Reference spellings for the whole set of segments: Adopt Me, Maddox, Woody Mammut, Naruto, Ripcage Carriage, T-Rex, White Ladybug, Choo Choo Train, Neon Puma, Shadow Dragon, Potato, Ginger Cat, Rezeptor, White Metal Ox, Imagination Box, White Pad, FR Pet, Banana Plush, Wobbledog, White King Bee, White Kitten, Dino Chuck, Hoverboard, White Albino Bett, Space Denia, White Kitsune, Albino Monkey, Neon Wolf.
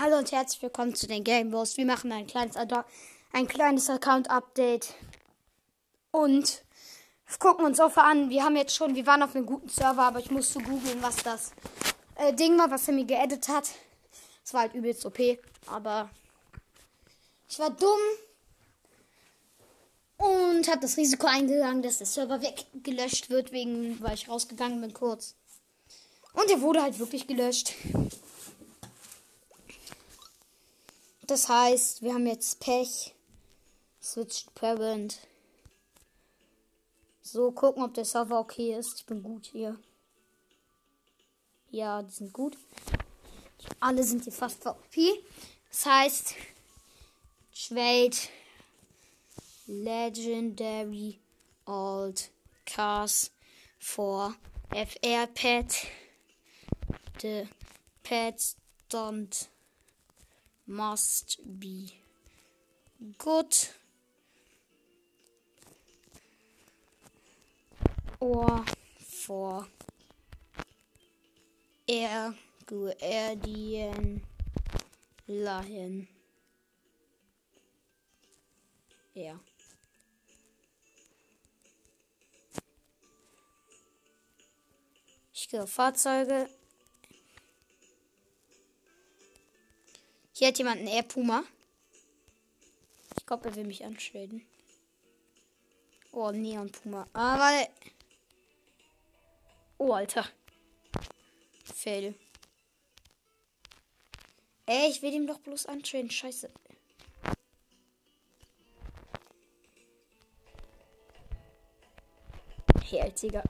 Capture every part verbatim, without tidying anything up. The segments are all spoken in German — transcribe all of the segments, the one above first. Hallo und herzlich willkommen zu den Game Bros. Wir machen ein kleines, ein kleines Account-Update und gucken uns Offer an. Wir haben jetzt schon, wir waren auf einem guten Server, aber ich musste googeln, was das äh, Ding war, was er mir geedit hat. Es war halt übelst O P, aber ich war dumm und habe das Risiko eingegangen, dass der Server weggelöscht wird, wegen, weil ich rausgegangen bin kurz. Und er wurde halt wirklich gelöscht. Das heißt, wir haben jetzt Pech. Switched Parent. So, gucken, ob der Server okay ist. Ich bin gut hier. Ja, die sind gut. Alle sind hier fast V P. Das heißt, Trade Legendary Old Cars for F R Pet. The Pets don't must be good or for air guardian lion. Ja. Ich gehe auf Fahrzeuge. Hier hat jemand einen Air Puma. Ich glaube, er will mich anschlägen. Oh, Neon Puma. Aber. Oh, Alter. Fail. Ey, ich will ihm doch bloß anschlägen. Scheiße. Hey, Alter.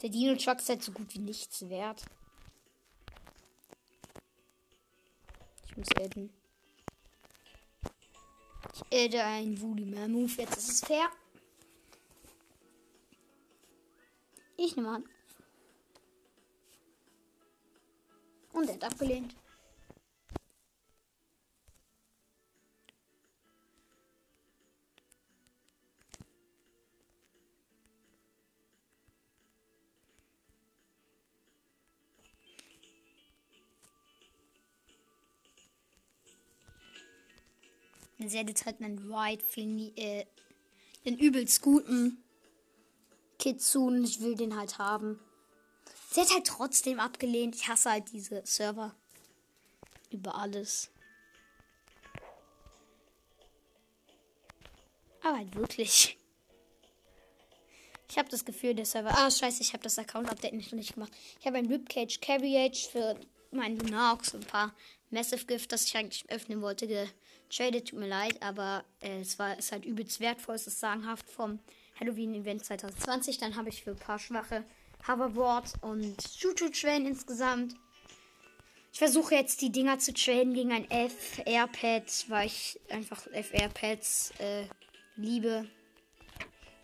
Der Dino Chuck ist halt so gut wie nichts wert. Ich muss adden. Ich adde ein Woody Mammut. Jetzt ist es fair. Ich nehme an. Und er hat abgelehnt. Dann setzt halt einen White King, äh, den übelst guten Kitsune. Ich will den halt haben. Sie hat halt trotzdem abgelehnt. Ich hasse halt diese Server. Über alles. Aber halt wirklich. Ich habe das Gefühl, der Server... Ah, scheiße, ich habe das Account-Update nicht, nicht gemacht. Ich habe ein Ripcage Carriage für meinen Maddox und ein paar Massive Gift, das ich eigentlich öffnen wollte, getradet. Tut mir leid, aber äh, es war ist halt übelst wertvoll. Es ist sagenhaft vom Halloween-Event zwanzig zwanzig. Dann habe ich für ein paar schwache Hoverboard und Choo Choo Train insgesamt. Ich versuche jetzt die Dinger zu traden gegen ein F R Pad, weil ich einfach F R Pads äh, liebe.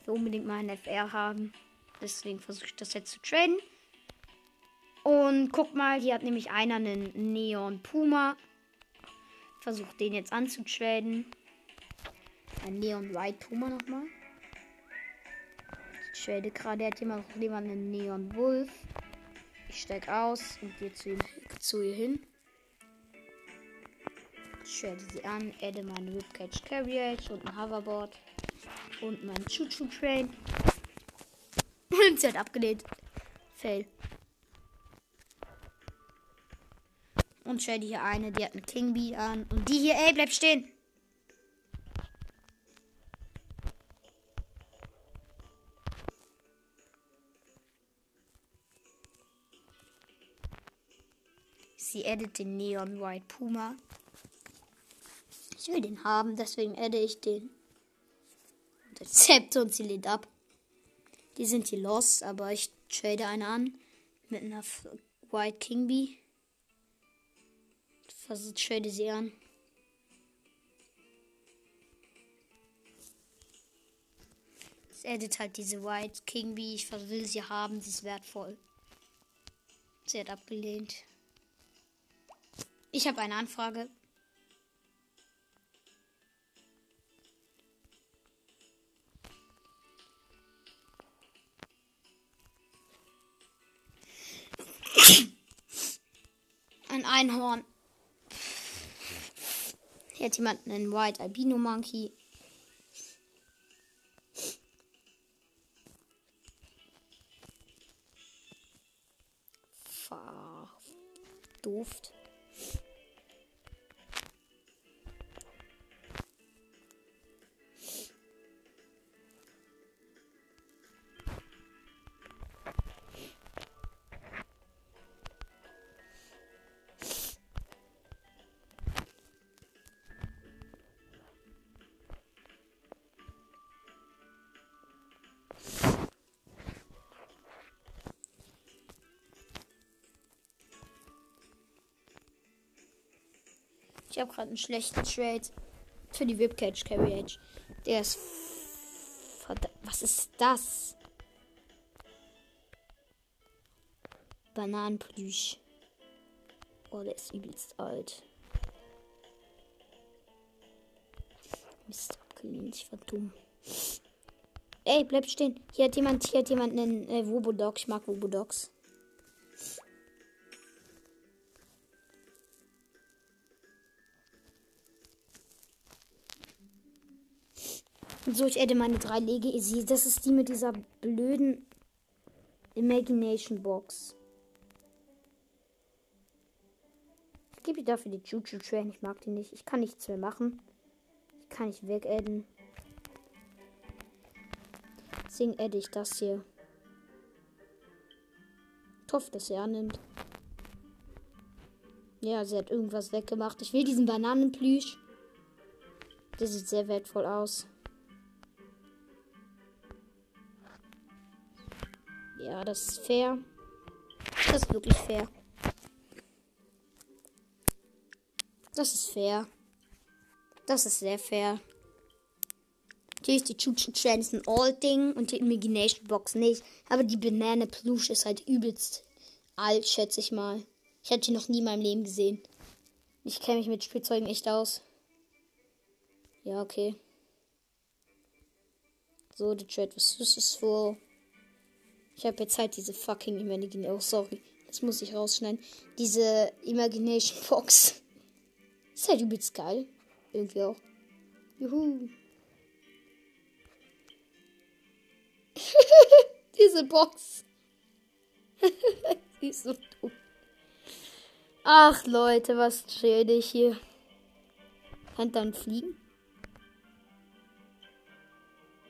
Ich will unbedingt mal ein F R haben. Deswegen versuche ich das jetzt zu traden. Und guck mal, hier hat nämlich einer einen Neon Puma. Versucht den jetzt anzutraden. Ein Neon White Puma nochmal. Ich trade gerade, hat jemand noch lieber einen Neon Wolf. Ich steig aus und gehe zu, zu ihr hin. Ich trade sie an, adde meine Whipcatch Carrier und ein Hoverboard. Und mein Choo Choo Train. Und sie hat abgelehnt. Fail. Und trade hier eine, die hat einen King Bee an. Und die hier, ey, bleib stehen. Sie addet den Neon White Puma. Ich will den haben, deswegen adde ich den. Und Rezeptor und sie lädt ab. Die sind hier lost, aber ich trade eine an. Mit einer White King Bee. Versucht, trade sie an. Es addet halt diese White King Bee. Ich will sie haben, sie ist wertvoll. Sie hat abgelehnt. Ich habe eine Anfrage. Einhorn. Jetzt jemand einen White Albino Monkey. Duft. Ich habe gerade einen schlechten Trade für die Ripcatch Carry Age. Der ist verdammt. Was ist das? Banana Plush. Oh, der ist übelst alt. Mist, abgelehnt. Ich war dumm. Ey, bleib stehen. Hier hat jemand, hier hat jemand einen äh, Wobbledog. Ich mag Wobbledogs. So, ich hätte meine drei Lege. Das ist die mit dieser blöden Imagination Box. Ich gebe ich dafür die Choo Choo Train. Ich mag die nicht. Ich kann nichts mehr machen. Ich kann nicht wegedden. Deswegen edde ich das hier. Ich hoffe, dass er annimmt. Ja, sie hat irgendwas weggemacht. Ich will diesen Bananenplüsch. Der sieht sehr wertvoll aus. Ja, das ist fair. Das ist wirklich fair. Das ist fair. Das ist sehr fair. Hier ist die Choo Choo Train ist ein All-Ding und die Imagination Box nicht. Aber die Banana Plush ist halt übelst alt, schätze ich mal. Ich hätte sie noch nie in meinem Leben gesehen. Ich kenne mich mit Spielzeugen echt aus. Ja, okay. So, die Trade was Süßes vor. Ich habe jetzt halt diese fucking Imagination... Oh, sorry. Das muss ich rausschneiden. Diese Imagination Box. Ist halt übelst geil. Irgendwie auch. Juhu. Diese Box. Sie ist so dumm. Ach, Leute, was schäde ich hier. Kann dann fliegen?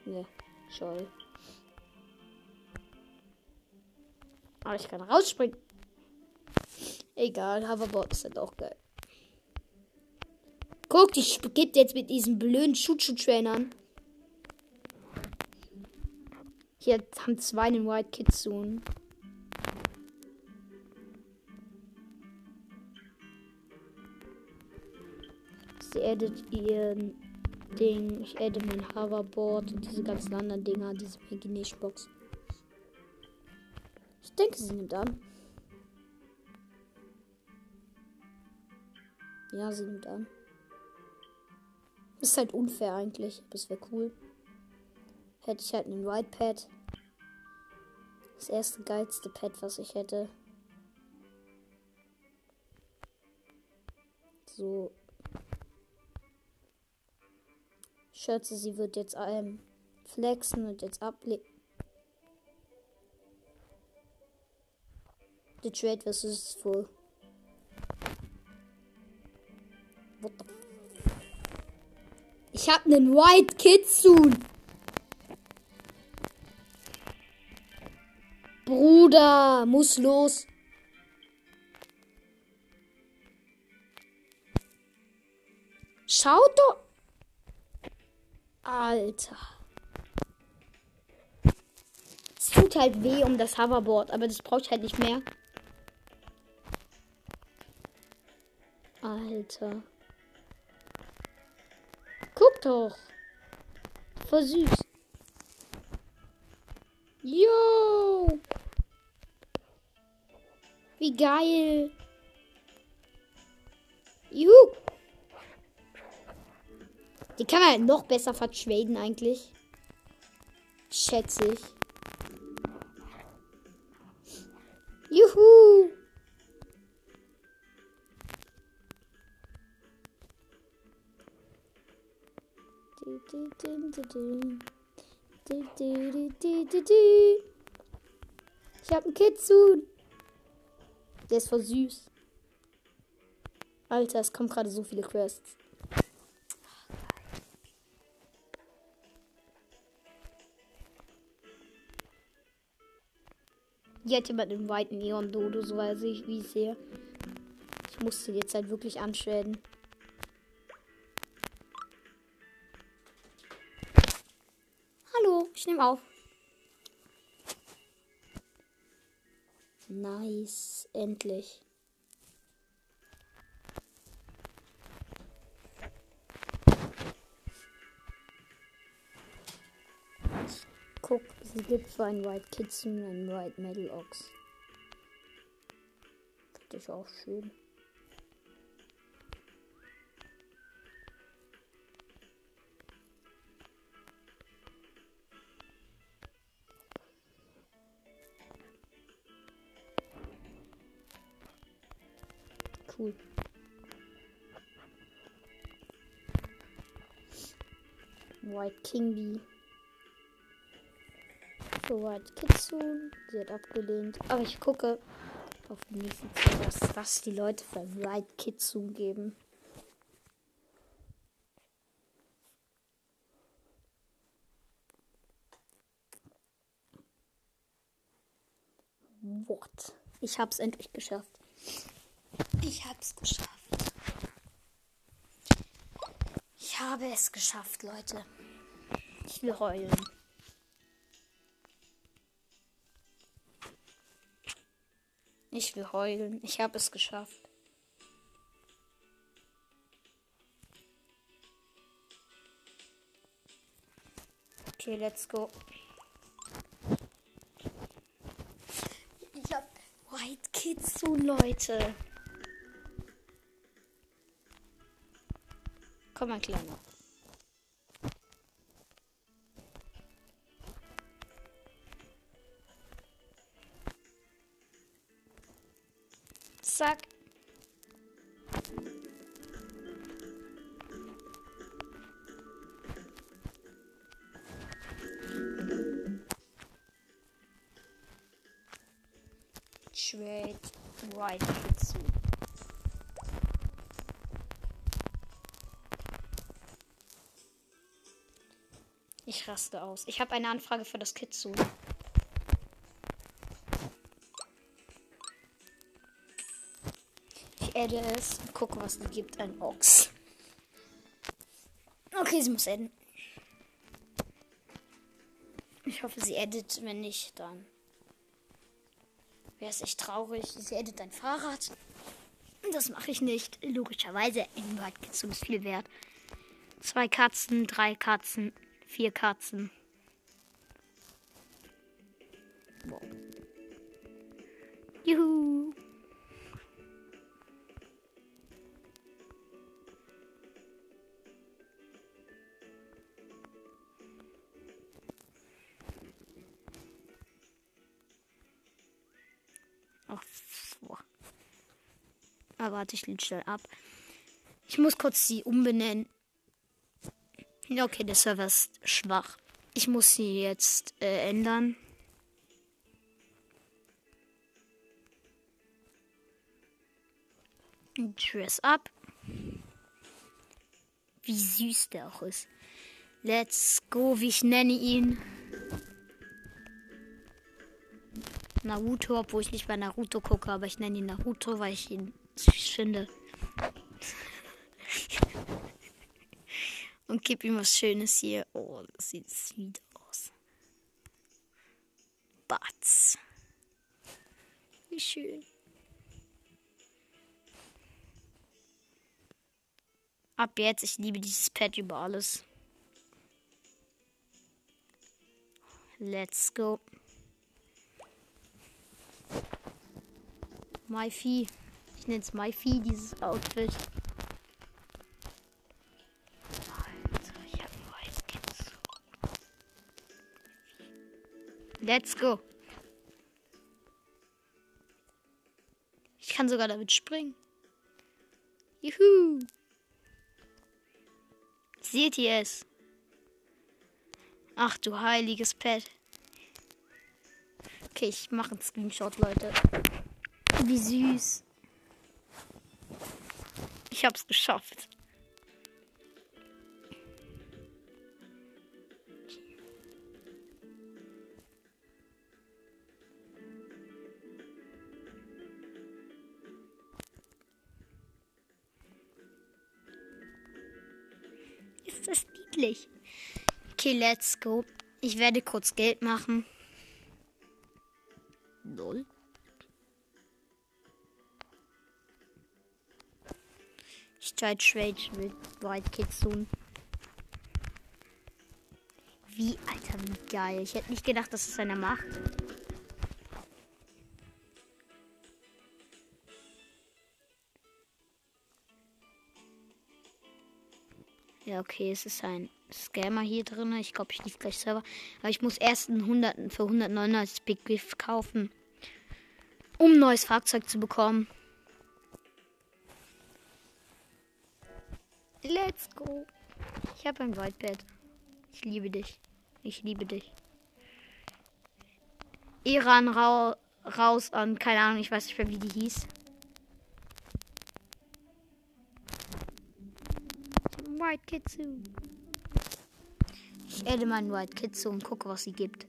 Ne, schade. Aber ich kann rausspringen. Egal, Hoverboard ist halt auch geil. Guck, die gibt jetzt mit diesen blöden Choo Choo Trainern. Hier haben zwei den White Kitsune. Sie addet ihr Ding. Ich adde mein Hoverboard und diese ganzen anderen Dinger, diese Imagination Box. Ich denke, sie nimmt an. Ja, sie nimmt an. Ist halt unfair eigentlich. Das wäre cool. Hätte ich halt einen White Pad. Das erste geilste Pad, was ich hätte. So. Ich schätze, sie wird jetzt ähm, flexen und jetzt ablegen. The Trade versus Full. What the f- ich hab nen White Kitsune. Bruder, muss los. Schaut doch. Alter. Es tut halt weh um das Hoverboard, aber das brauche ich halt nicht mehr. Alter. Guck doch. Voll süß. Jo. Wie geil. Juhu. Die kann man halt noch besser vertraden eigentlich. Schätze ich. Juhu. Ich hab einen Kitsune. Der ist voll süß. Alter, es kommen gerade so viele Quests. Die hat jemand den weiten Neon Dodo, so weiß ich, wie ich sehe. Ich musste jetzt halt wirklich anschäden. Hallo, ich nehme auf. Nice, endlich. Guck, es gibt so einen White Kitten und einen White Metal Ox. Das ist auch schön. Cool. White King Bee. So, White Kitsune. Sie hat abgelehnt. Aber ich gucke auf die nächsten Zeit, was, was die Leute für White Kitsune geben. What? Ich hab's endlich geschafft. Ich hab's geschafft. Ich habe es geschafft, Leute. Ich will heulen. Ich will heulen. Ich habe es geschafft. Okay, let's go. Ich hab White Kitsune, Leute. Komm mal, Kleiner. Zack. Trade White Kitsune. Ich raste aus. Ich habe eine Anfrage für das Kitsune. Adde es und gucken, was es gibt. Ein Ochs. Okay, sie muss adden. Ich hoffe, sie addet. Wenn nicht, dann wäre es echt traurig. Sie addet ein Fahrrad. Das mache ich nicht. Logischerweise. In White Kitsune ist viel wert. Zwei Katzen, drei Katzen, vier Katzen. Wow. Juhu. Warte, ich lehne schnell ab. Ich muss kurz sie umbenennen. Okay, der Server ist schwach. Ich muss sie jetzt äh, ändern. Dress up. Wie süß der auch ist. Let's go, wie ich nenne ihn. Naruto, obwohl ich nicht bei Naruto gucke, aber ich nenne ihn Naruto, weil ich ihn ich finde. Und gib ihm was Schönes hier. Oh, das sieht süß aus. Batz. Wie schön. Ab jetzt, ich liebe dieses Pad über alles. Let's go. My Vieh. Ich nenne es MyVieh, dieses Outfit. Alter, ich hab ein weißes Kind. Let's go. Ich kann sogar damit springen. Juhu. Seht ihr es? Ach du heiliges Pad. Okay, ich mache einen Screenshot, Leute. Wie süß. Ich hab's geschafft. Ist das niedlich? Okay, let's go. Ich werde kurz Geld machen. Null. Ich trade Trade mit White Kitsune. Wie, Alter, wie geil. Ich hätte nicht gedacht, dass es einer macht. Ja, okay, es ist ein Scammer hier drin. Ich glaube, ich lief gleich Server. Aber ich muss erst einen hunderten für hundertneunundneunzig Big Gift kaufen, um ein neues Fahrzeug zu bekommen. Let's go. Ich habe ein White Pad. Ich liebe dich. Ich liebe dich. Iran ra raus an, keine Ahnung, ich weiß nicht mehr, wie die hieß. White Kitsune. Ich adde meinen White Kitsune und gucke, was sie gibt.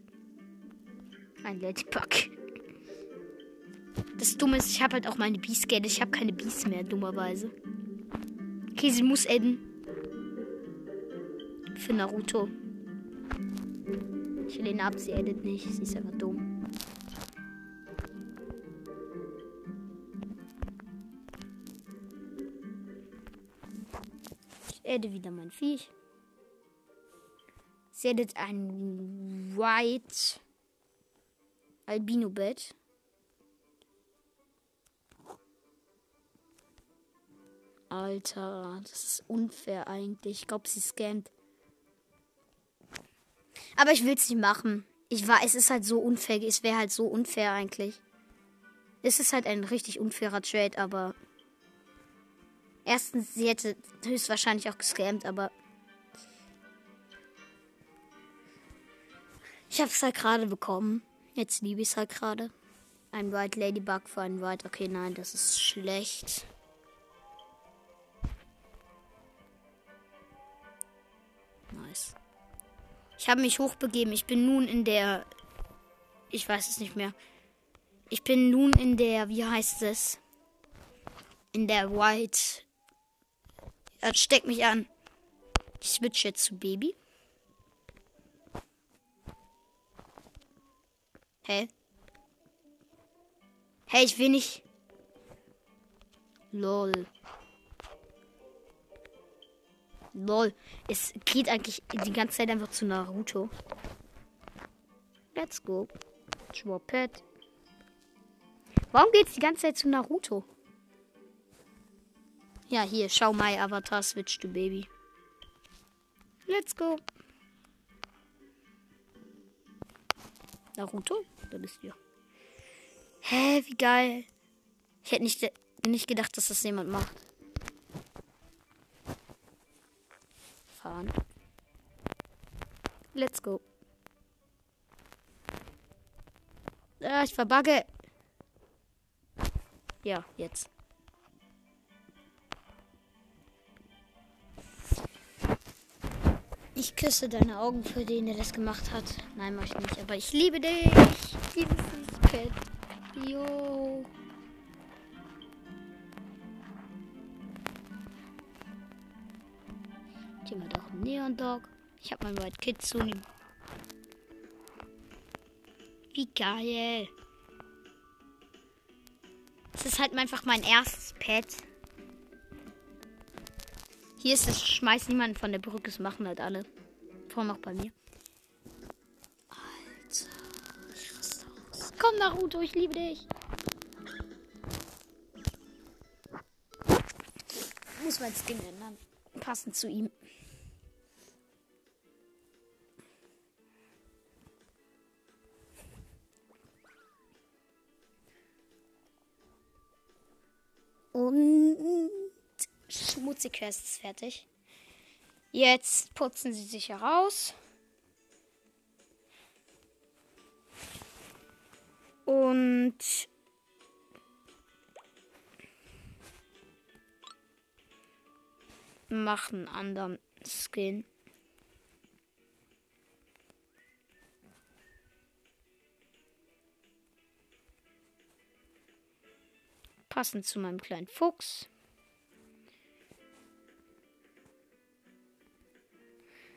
Ein Ladybug. Das Dumme ist, ich habe halt auch meine Bees geaddet. Ich habe keine Bees mehr, dummerweise. Okay, sie muss adden. Für Naruto. Ich lehne ab, sie addet nicht. Sie ist einfach dumm. Adde wieder mein Viech. Sie addet ein White Albino Bett. Alter, das ist unfair eigentlich. Ich glaube, sie scammt. Aber ich will es nicht machen. Ich weiß, es ist halt so unfair. Es wäre halt so unfair eigentlich. Es ist halt ein richtig unfairer Trade, aber... Erstens, sie hätte höchstwahrscheinlich auch gescammt, aber... Ich habe es halt gerade bekommen. Jetzt liebe ich es halt gerade. Ein White Ladybug für einen White... Okay, nein, das ist schlecht. Nice. Ich habe mich hochbegeben. Ich bin nun in der... Ich weiß es nicht mehr. Ich bin nun in der... Wie heißt es? In der White... Jetzt steck mich an. Ich switche jetzt zu Baby. Hä? Hey, ich will nicht. Lol. Lol. Es geht eigentlich die ganze Zeit einfach zu Naruto. Let's go. Swap Pet. Warum geht's die ganze Zeit zu Naruto? Ja, hier, schau, mein Avatar switch to Baby. Let's go. Naruto, da bist du. Hä, wie geil. Ich hätte nicht, nicht gedacht, dass das jemand macht. Fahren. Let's go. Ah, ich verbugge. Ja, jetzt. Ich küsse deine Augen für den, der das gemacht hat. Nein, mach ich nicht. Aber ich liebe dich. Dieses Pad. Jo. Ich nehme doch einen Neon Dog. Ich habe meinen White Kitsune. Wie geil. Das ist halt einfach mein erstes Pad. Hier ist es, schmeißt niemanden von der Brücke, das machen halt alle. Vor allem auch bei mir. Alter, ich raste aus. Komm, Naruto, ich liebe dich. Ich muss mein Skin ändern. Passend zu ihm. Und... Schmutzig-Quest ist fertig. Jetzt putzen sie sich heraus. Und mach einen anderen Skin. Passend zu meinem kleinen Fuchs.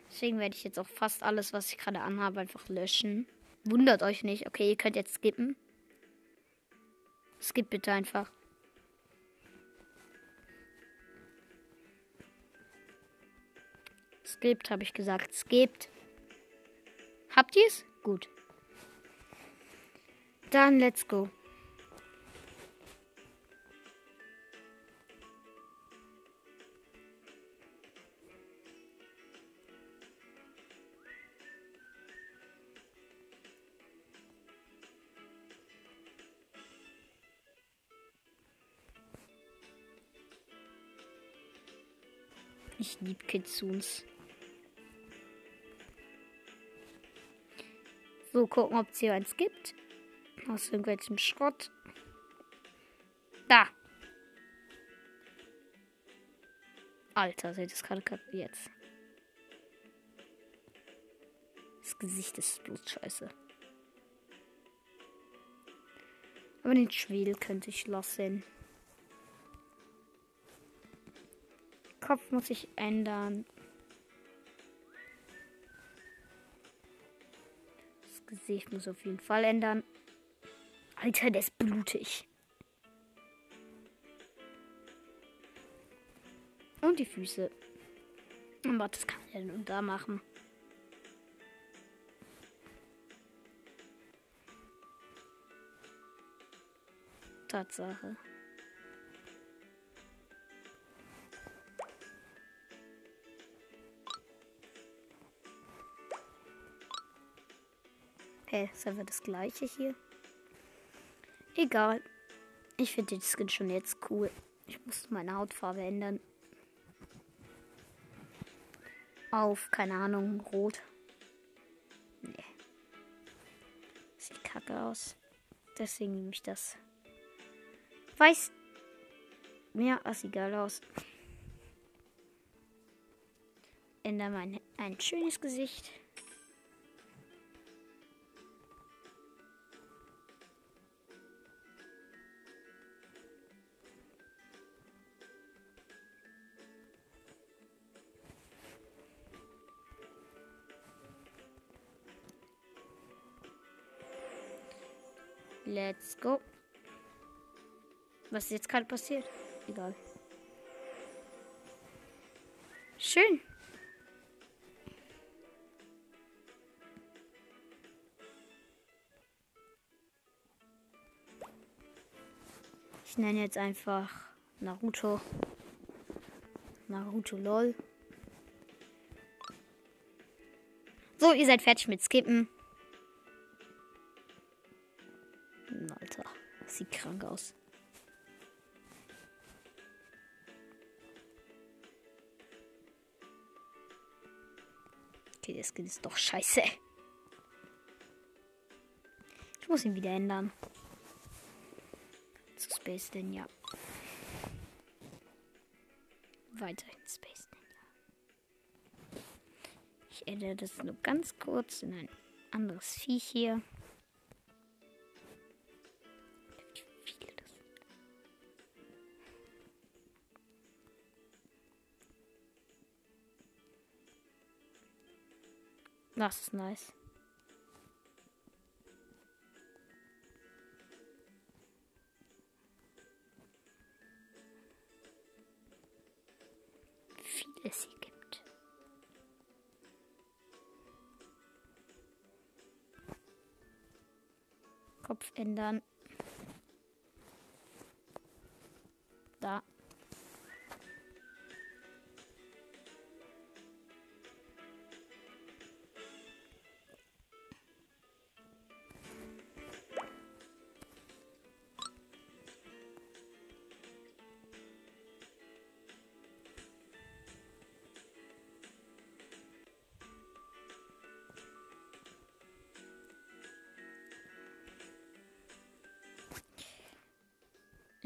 Deswegen werde ich jetzt auch fast alles, was ich gerade anhabe, einfach löschen. Wundert euch nicht. Okay, ihr könnt jetzt skippen. Skip bitte einfach. Skippt, habe ich gesagt. Skippt. Habt ihr es? Gut. Dann let's go. Ich liebe Kitsunes. So, gucken, ob es hier eins gibt. Aus irgendwelchem Schrott. Da! Alter, seht ihr das gerade kaputt jetzt? Das Gesicht ist bloß scheiße. Aber den Schwedel könnte ich lassen. Kopf muss ich ändern. Das Gesicht muss auf jeden Fall ändern. Alter, der ist blutig. Und die Füße. Aber das kann ich ja nun da machen. Tatsache. Hey, ist einfach das gleiche hier. Egal. Ich finde den Skin schon jetzt cool. Ich muss meine Hautfarbe ändern. Auf, keine Ahnung, rot. Nee. Sieht kacke aus. Deswegen nehme ich das. Weiß. Mir ja, sieht geil aus. Ändere mein ein schönes Gesicht. Let's go. Was ist jetzt gerade passiert? Egal. Schön. Ich nenne jetzt einfach Naruto. Naruto LOL. So, ihr seid fertig mit Skippen. Alter, sieht krank aus. Okay, das Skin ist doch scheiße. Ich muss ihn wieder ändern. Zu Space Denia. Weiterhin Space Denia. Ich ändere das nur ganz kurz in ein anderes Viech hier. Das ist nice. Viel es hier gibt. Kopf ändern. Da.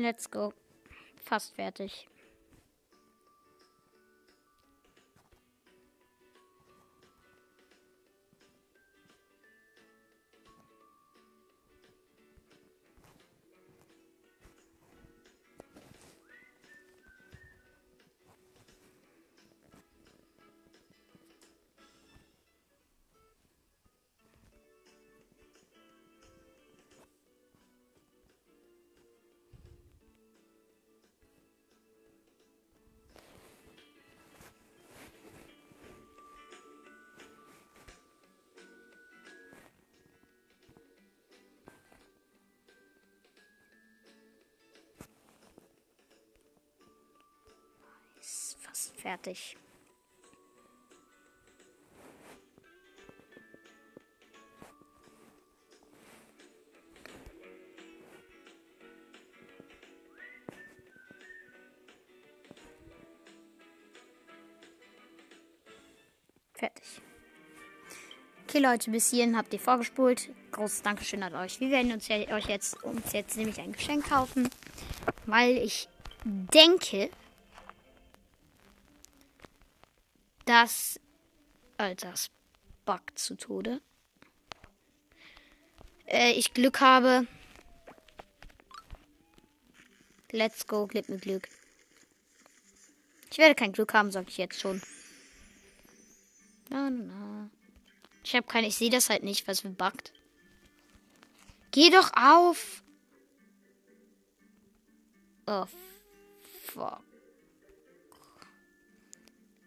Let's go. Fast fertig. Fertig. Fertig. Okay, Leute, bis hierhin habt ihr vorgespult. Großes Dankeschön an euch. Wir werden uns, ja, euch jetzt, uns jetzt nämlich ein Geschenk kaufen, weil ich denke, das, Alter, das buggt zu Tode. Äh, ich Glück habe. Let's go, Glück mit Glück. Ich werde kein Glück haben, sag ich jetzt schon. Na, na. Ich habe keine, ich sehe das halt nicht, was buggt. Geh doch auf! Oh, fuck.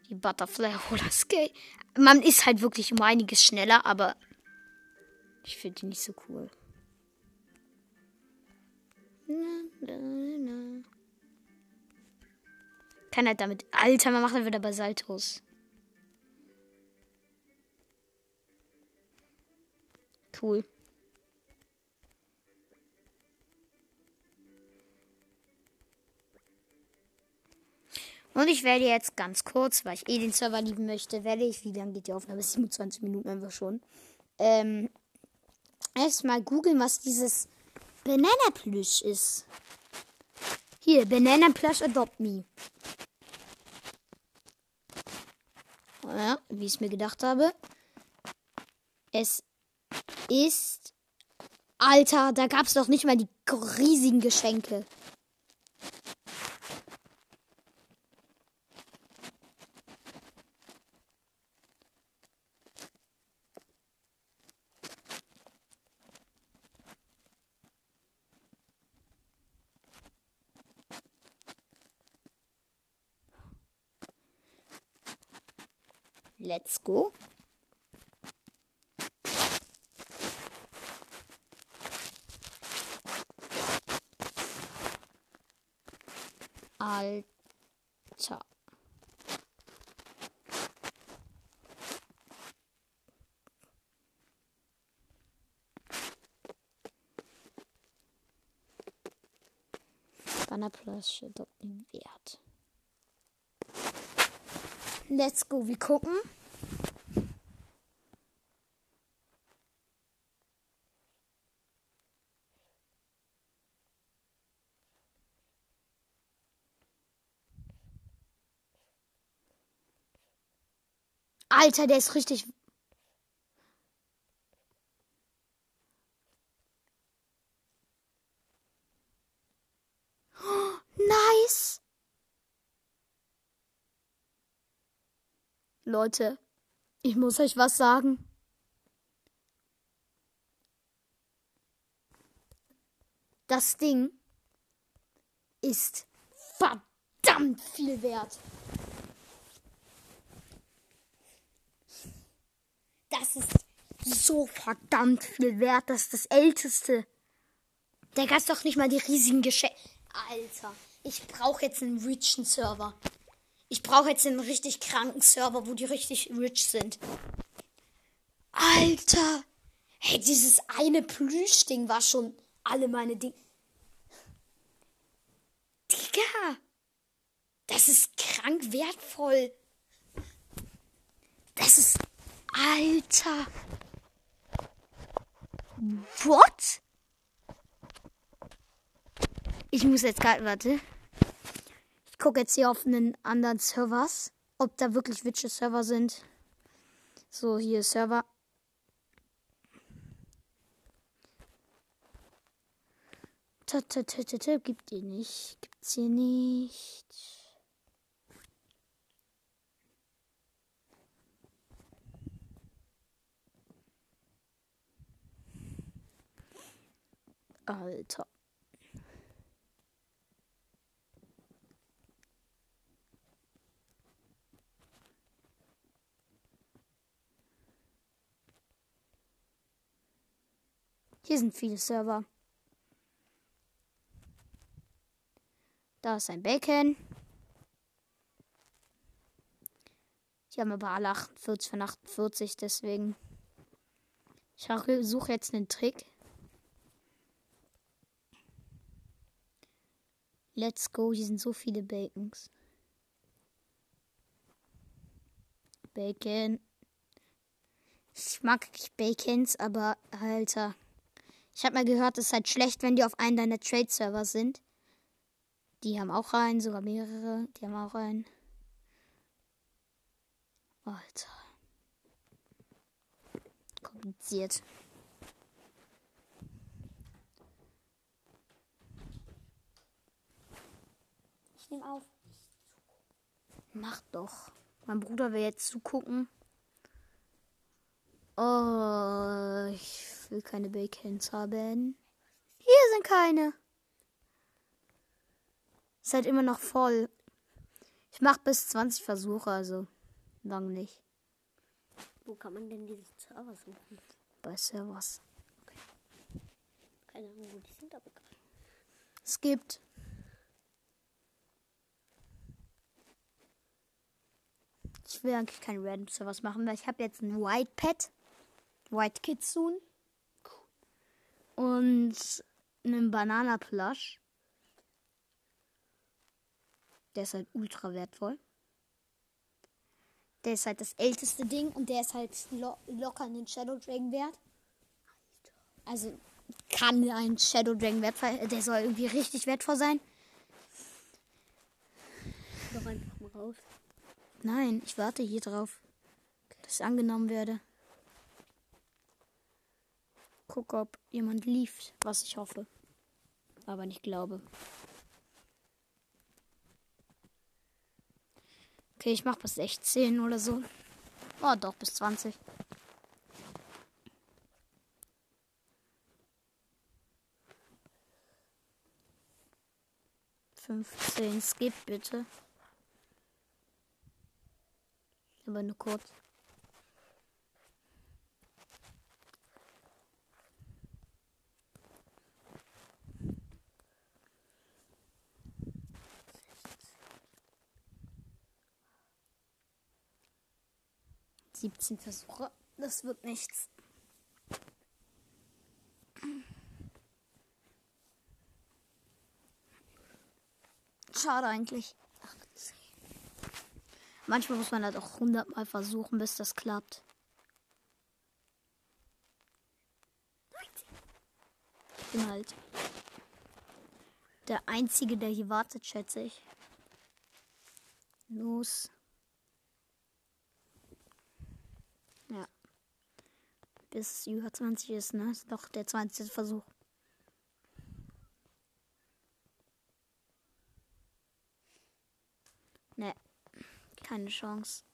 Die Butterfly Roller Skate. Man ist halt wirklich um einiges schneller, aber ich finde die nicht so cool. Kann halt damit. Alter, man macht halt wieder bei Saltos. Cool. Und ich werde jetzt ganz kurz, weil ich eh den Server lieben möchte, werde ich, wie lange geht die Aufnahme? siebenundzwanzig Minuten einfach schon. Ähm, erstmal googeln, was dieses Banana Plush ist. Hier, Banana Plush Adopt Me. Ja, wie ich es mir gedacht habe. Es ist... Alter, da gab es doch nicht mal die riesigen Geschenke. Let's go. Alter. Banana Plush dort im Wert. Let's go, wir gucken. Alter, der ist richtig... Oh, nice! Leute, ich muss euch was sagen. Das Ding ist verdammt viel wert. Das ist so verdammt viel wert. Das ist das Älteste. Da gab es doch nicht mal die riesigen Geschenke. Alter, ich brauche jetzt einen richen Server. Ich brauche jetzt einen richtig kranken Server, wo die richtig rich sind. Alter. Hey, dieses eine Plüschding war schon alle meine Dinge. Digga. Das ist krank wertvoll. Das ist... Alter. What? Ich muss jetzt gerade, warte. Ich gucke jetzt hier auf einen anderen Server, ob da wirklich Witcher-Server sind. So, hier Server. Gibt ihr nicht. Gibt's hier nicht. Alter. Hier sind viele Server. Da ist ein Bacon. Die haben aber alle achtundvierzig von achtundvierzig, deswegen. Ich suche jetzt einen Trick. Let's go, hier sind so viele Bacons. Bacon. Ich mag nicht Bacons, aber Alter. Ich habe mal gehört, es ist halt schlecht, wenn die auf einen deiner Trade-Server sind. Die haben auch einen, sogar mehrere. Die haben auch einen. Alter. Kompliziert. Ich nehme auf. Mach doch. Mein Bruder will jetzt zugucken. Oh, ich will keine Bacons haben. Hier sind keine. Ist halt immer noch voll. Ich mach bis zwanzig Versuche, also lang nicht. Wo kann man denn diese Server suchen? Bei Servers. Okay. Keine Ahnung, wo die sind, aber geil. Es gibt. Ich will eigentlich keine Random Servers machen, weil ich habe jetzt ein White Pad, White Kitsune und einen Banana Plush. Der ist halt ultra wertvoll. Der ist halt das älteste Ding und der ist halt lo locker einen Shadow Dragon wert. Also kann ein Shadow Dragon wertvoll, der soll irgendwie richtig wertvoll sein. Doch einfach mal raus. Nein, ich warte hier drauf, dass ich angenommen werde. Guck, ob jemand lief, was ich hoffe, aber nicht glaube. Okay, ich mach bis sechzehn oder so. Oh, doch, bis zwanzig. fünfzehn, skip bitte. Aber nur kurz. siebzehn Versuche. Das wird nichts. Schade eigentlich. Manchmal muss man halt auch hundert Mal versuchen, bis das klappt. Ich bin halt der Einzige, der hier wartet, schätze ich. Los. Ja. Bis über zwanzig ist, ne? Ist doch der zwanzigste Versuch. Ne. Keine Chance.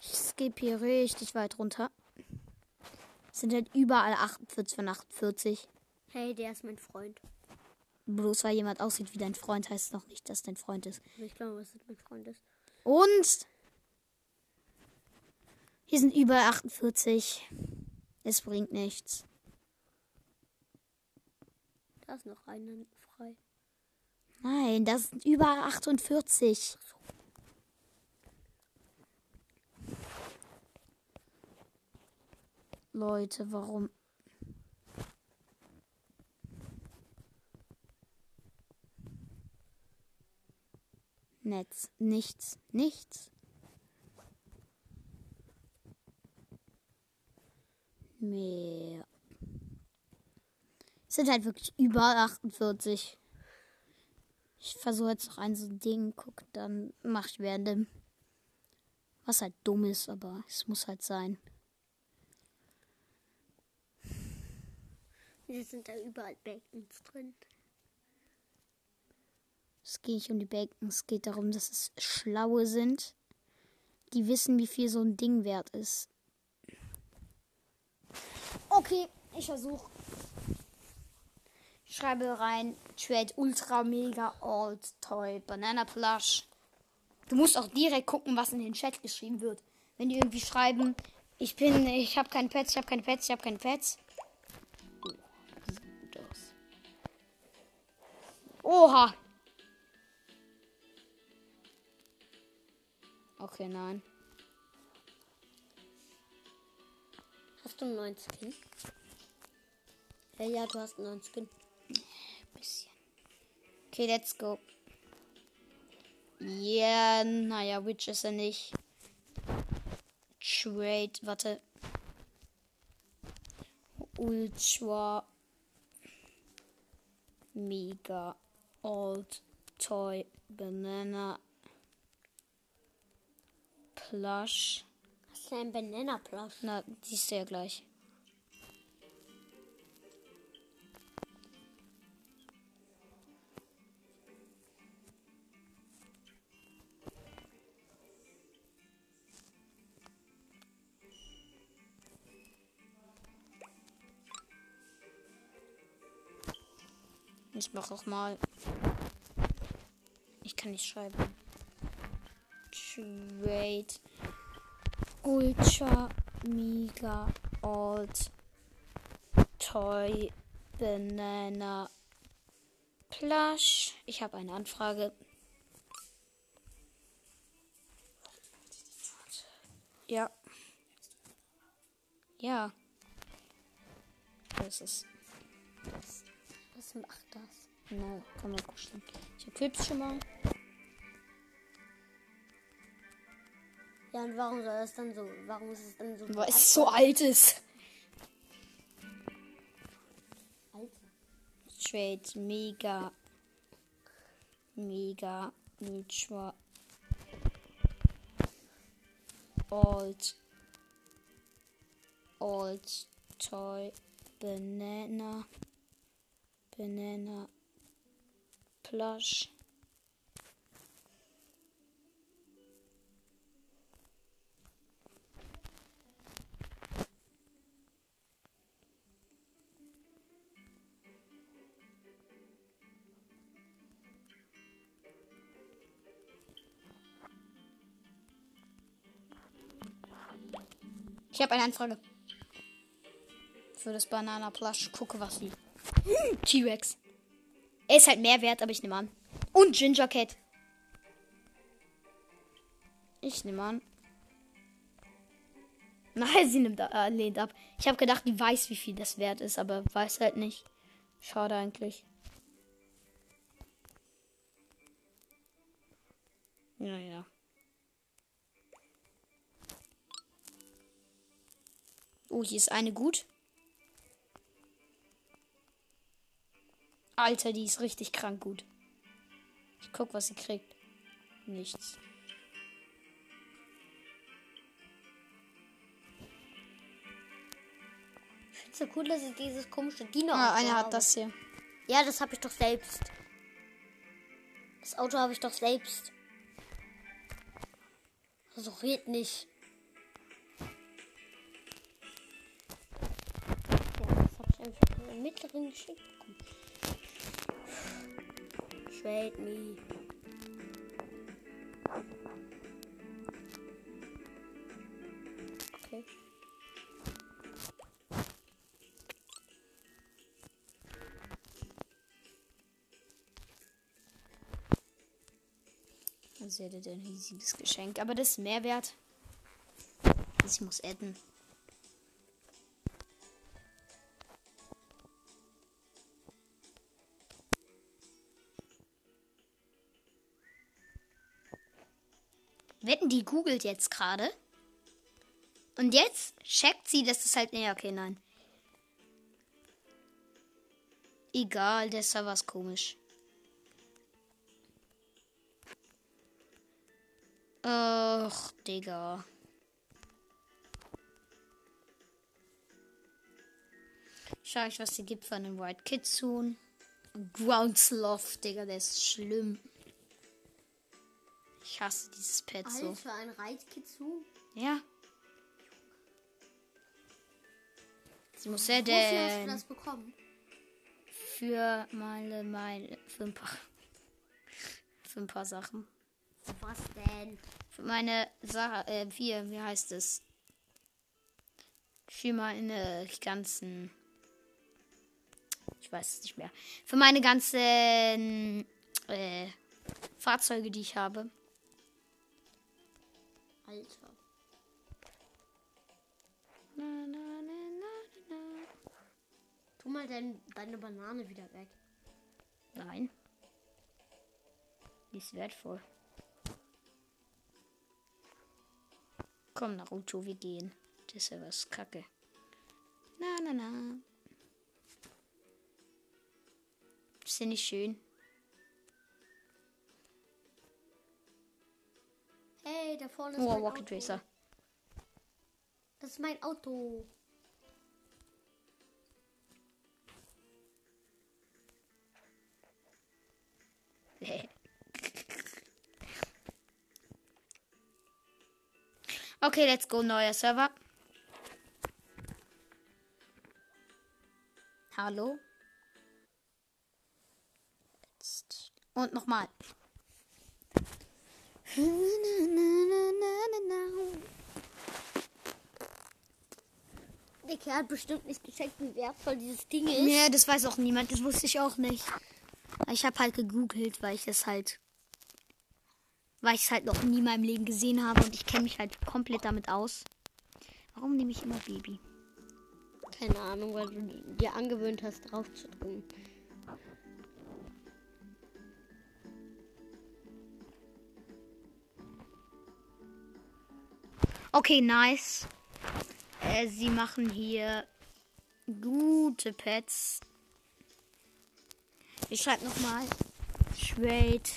Ich skippe hier richtig weit runter. Es sind halt überall achtundvierzig von achtundvierzig. Hey, der ist mein Freund. Bloß weil jemand aussieht wie dein Freund, heißt es noch nicht, dass dein Freund ist. Ich glaube, dass mein Freund ist. Und hier sind überall achtundvierzig. Es bringt nichts. Da ist noch einer frei. Nein, das sind über achtundvierzig. Leute, warum? Netz, nichts, nichts. Mehr. Es sind halt wirklich über achtundvierzig. Ich versuche jetzt noch ein so ein Ding, guck, dann mach ich random. Was halt dumm ist, aber es muss halt sein. Jetzt sind da überall Bacons drin. Es geht nicht um die Bacons, es geht darum, dass es Schlaue sind. Die wissen, wie viel so ein Ding wert ist. Okay, ich versuche. Ich schreibe rein, Trade Ultra Mega Old Toy Banana Plush. Du musst auch direkt gucken, was in den Chat geschrieben wird. Wenn die irgendwie schreiben, ich bin, ich habe keinen Pets, ich habe keinen Pets, ich habe keinen Pets. Oh, das sieht gut aus. Oha! Okay, nein. Hast du einen neuen Skin? Ja, ja, du hast einen neuen Skin. Ein bisschen. Okay, let's go. Yeah, naja, Witch ist er nicht. Trade, warte. Ultra Mega Old Toy Banana Plush. Was ist denn ein Banana Plush? Na, die ist ja gleich. Ich mach auch mal. Ich kann nicht schreiben. Trade Ultra Mega Old Toy Banana Plush. Ich habe eine Anfrage. Ja. Ja. Das ist. Das. Was macht das? Na, kann man kuscheln. Ich hab Clips schon mal. Ja, und warum soll das dann so? Warum ist es dann so? Weil es so alt ist. Alter. Trade Mega. Mega. Ultra. Old. Old. Toy. Banana. Banana Plush. Ich habe eine Anfrage für das Banana Plush. Gucke, was sie. Hm, T-Rex. Er ist halt mehr wert, aber ich nehme an. Und Ginger Cat. Ich nehme an. Nein, sie nimmt, äh, lehnt ab. Ich habe gedacht, die weiß, wie viel das wert ist, aber weiß halt nicht. Schade eigentlich. Naja. Oh, hier ist eine gut. Alter, die ist richtig krank gut. Ich guck, was sie kriegt. Nichts. Ich find's so cool, dass ich dieses komische Dino habe. Ah, eine hat das hier. Ja, das habe ich doch selbst. Das Auto habe ich doch selbst. Also red nicht. Ja, das habe ich einfach in den mittleren geschickt bekommen. Trade me. Okay. Also hätte der ein riesiges Geschenk, aber das ist mehr wert. Ich muss adden. Wetten, die googelt jetzt gerade. Und jetzt checkt sie, dass das halt. Nee, okay, nein. Egal, der Server ist komisch. Ach, Digga. Schau ich, was sie gibt von dem White Kitsune. Ground Sloth, Digga, der ist schlimm. Ich hasse dieses Pet Alter, so. Alter, ein Reitkitsu? Ja. Sie muss ja denn... Wofür hast du das bekommen? Für meine, meine... Für ein paar... Für ein paar Sachen. Was denn? Für meine Sache... Äh, hier, wie heißt es? Für meine ganzen... Ich weiß es nicht mehr. Für meine ganzen... Äh... Fahrzeuge, die ich habe. Alter. Na, na, na, na, na. Tu mal dein, deine Banane wieder weg. Nein. Die ist wertvoll. Komm, Naruto, wir gehen. Das ist ja was Kacke. Na, na, na. Ist ja nicht schön. Hey, da vorne ist oh, mein Rocket Auto. Racer. Das ist mein Auto. Okay, let's go, neuer Server. Hallo. Jetzt. Und nochmal. Der Kerl hat bestimmt nicht gecheckt, wie wertvoll dieses Ding ist. Nee, das weiß auch niemand. Das wusste ich auch nicht. Ich habe halt gegoogelt, weil ich es halt... Weil ich es halt noch nie in meinem Leben gesehen habe. Und ich kenne mich halt komplett damit aus. Warum nehme ich immer Baby? Keine Ahnung, weil du dir angewöhnt hast, drauf zu drücken. Okay, nice. Äh, sie machen hier gute Pets. Ich schreibe nochmal. Trade.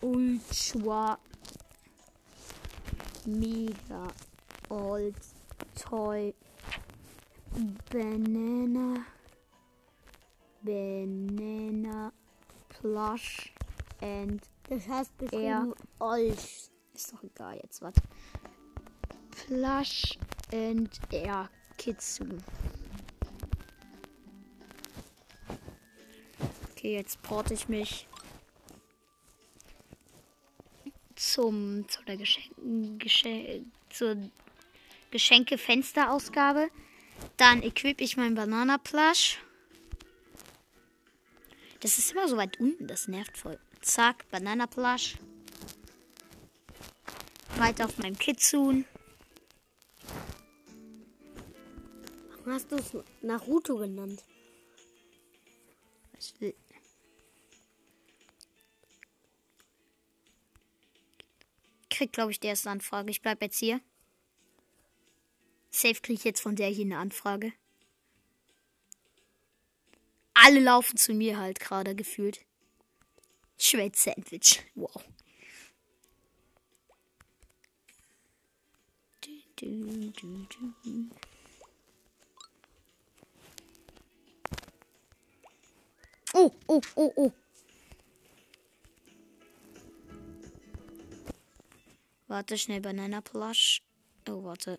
Ultra. Mega. Old. Toy. Banana. Banana. Plush. And. Das heißt bestimmt Olsch. Ist doch egal jetzt, was. Plush and Air Kitsune. Okay, jetzt porte ich mich zum zu der Geschenke, Geschenke, zur Geschenke-Fenster-Ausgabe. Dann equipe ich mein Banana Plush. Das ist immer so weit unten, das nervt voll. Zack, Banana Plush. Weiter auf meinem Kitsune. Warum hast du es Naruto genannt? Was will? Krieg, glaube ich, die erste Anfrage. Ich bleib jetzt hier. Safe krieg ich jetzt von der hier eine Anfrage. Alle laufen zu mir halt gerade gefühlt. Schweiz Sandwich. Wow. Du, du, du. Oh, oh, oh, oh. Warte, schnell Banana Plush. Oh, warte.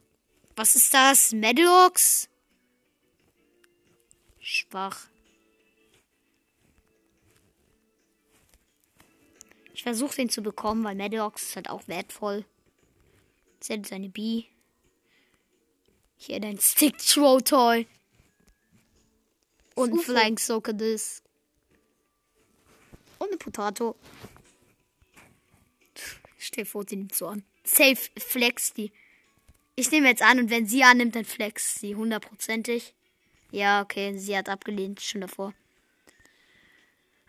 Was ist das? Maddox? Schwach. Ich versuche den zu bekommen, weil Maddox ist halt auch wertvoll. Das ist eine Bee. Hier dein Stick Throw Toy. Und ein Flying Soccer Disc. Und eine Potato. Stell vor, die nimmt so an. Safe flex die. Ich nehme jetzt an und wenn sie annimmt, dann flex sie. Hundertprozentig. Ja, okay. Sie hat abgelehnt. Schon davor.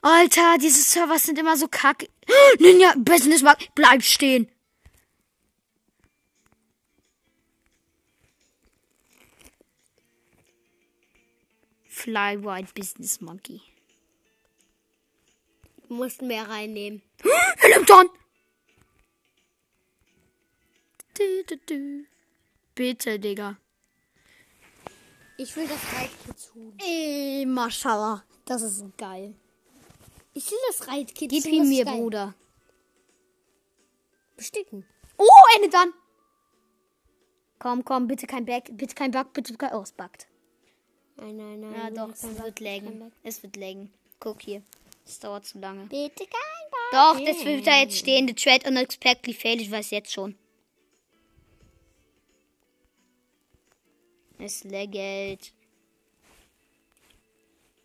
Alter, diese Servers sind immer so kacke. Ninja Business Markt. Bleib stehen. Fly White Business Monkey. Mussten wir reinnehmen. Helikopter! Bitte, Digga. Ich will das White Kitsune. Ey, Maschallah. Das ist geil. Ich will das White Kitsune. Gib ihn mir, geil. Bruder. Besticken. Oh, Ende dann. Komm, komm, bitte kein Bug, bitte kein Bug, bitte kein... Oh, es buggt. Nein, nein, nein. Ja, doch, es wird laggen. Es wird laggen. Guck hier. Es dauert zu lange. Bitte kein Bug. Doch, das wird da jetzt stehen. The trade unexpectedly failed. Ich weiß jetzt schon. Es laggt.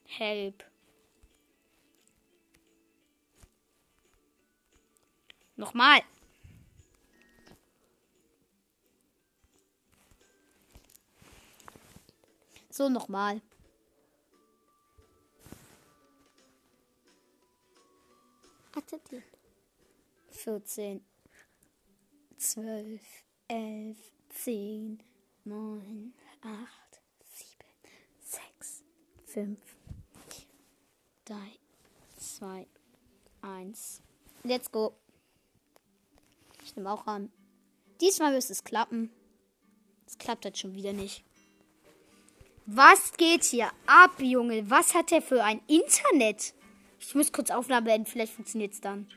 Help. Nochmal. So, nochmal. vierzehn, zwölf, elf, zehn, neun, acht, sieben, sechs, fünf, drei, zwei, eins. Let's go. Ich nehme auch an. Diesmal müsste es klappen. Es klappt jetzt schon wieder nicht. Was geht hier ab, Junge? Was hat er für ein Internet? Ich muss kurz Aufnahme beenden, vielleicht funktioniert es dann.